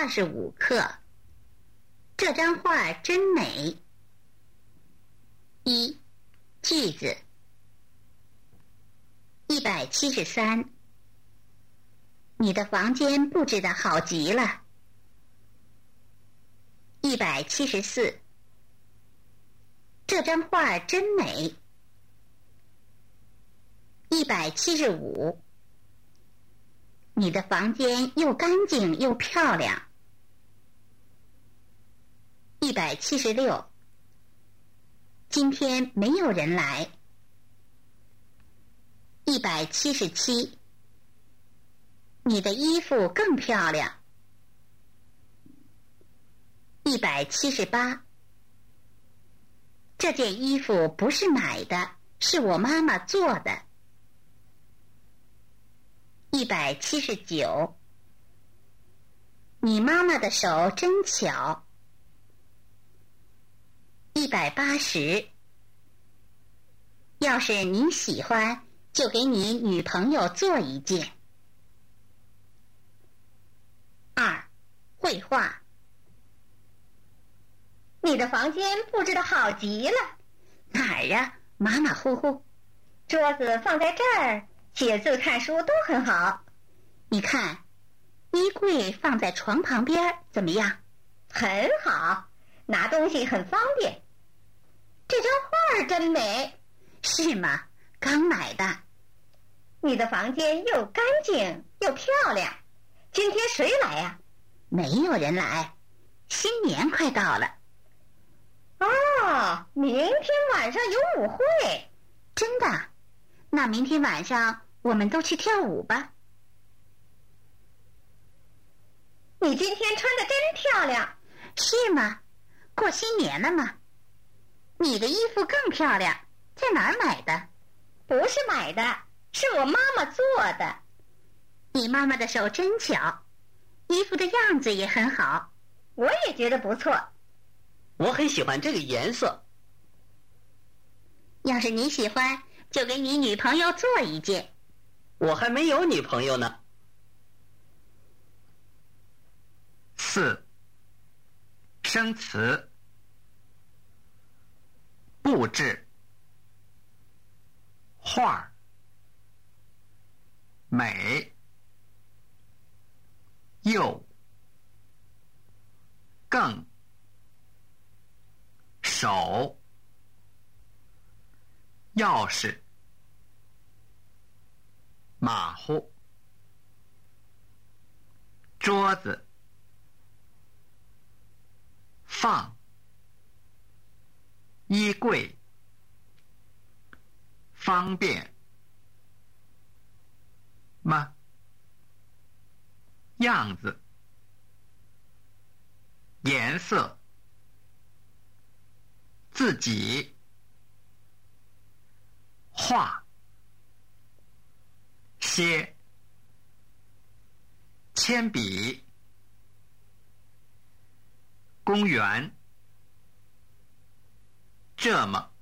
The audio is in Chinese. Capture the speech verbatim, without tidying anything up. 二十五课。这张画真美。一、句子。一百七十三。你的房间布置得好极了。一百七十四。这张画真美。一百七十五。你的房间又干净又漂亮。一百七十六。今天没有人来。一百七十七。你的衣服更漂亮。一百七十八。这件衣服不是买的，是我妈妈做的。一百七十九。你妈妈的手真巧。一百八十。要是你喜欢，就给你女朋友做一件。二、绘画。你的房间布置得好极了。哪儿啊？马马虎虎。桌子放在这儿。写字看书都很好。你看，衣柜放在床旁边，怎么样？很好，拿东西很方便。这张画真美。是吗？刚买的。你的房间又干净又漂亮。今天谁来呀？没有人来。新年快到了。哦，明天晚上有舞会。真的？那明天晚上我们都去跳舞吧。你今天穿得真漂亮。是吗？过新年了吗？你的衣服更漂亮。在哪儿买的？不是买的，是我妈妈做的。你妈妈的手真巧。衣服的样子也很好。我也觉得不错。我很喜欢这个颜色。要是你喜欢，就给你女朋友做一件。我还没有女朋友呢。四、生词。布置。画。美。又。更。手。钥匙。马虎。桌子。放。衣柜。方便。吗？样子。颜色。自己。画。些。铅笔。公园。这么。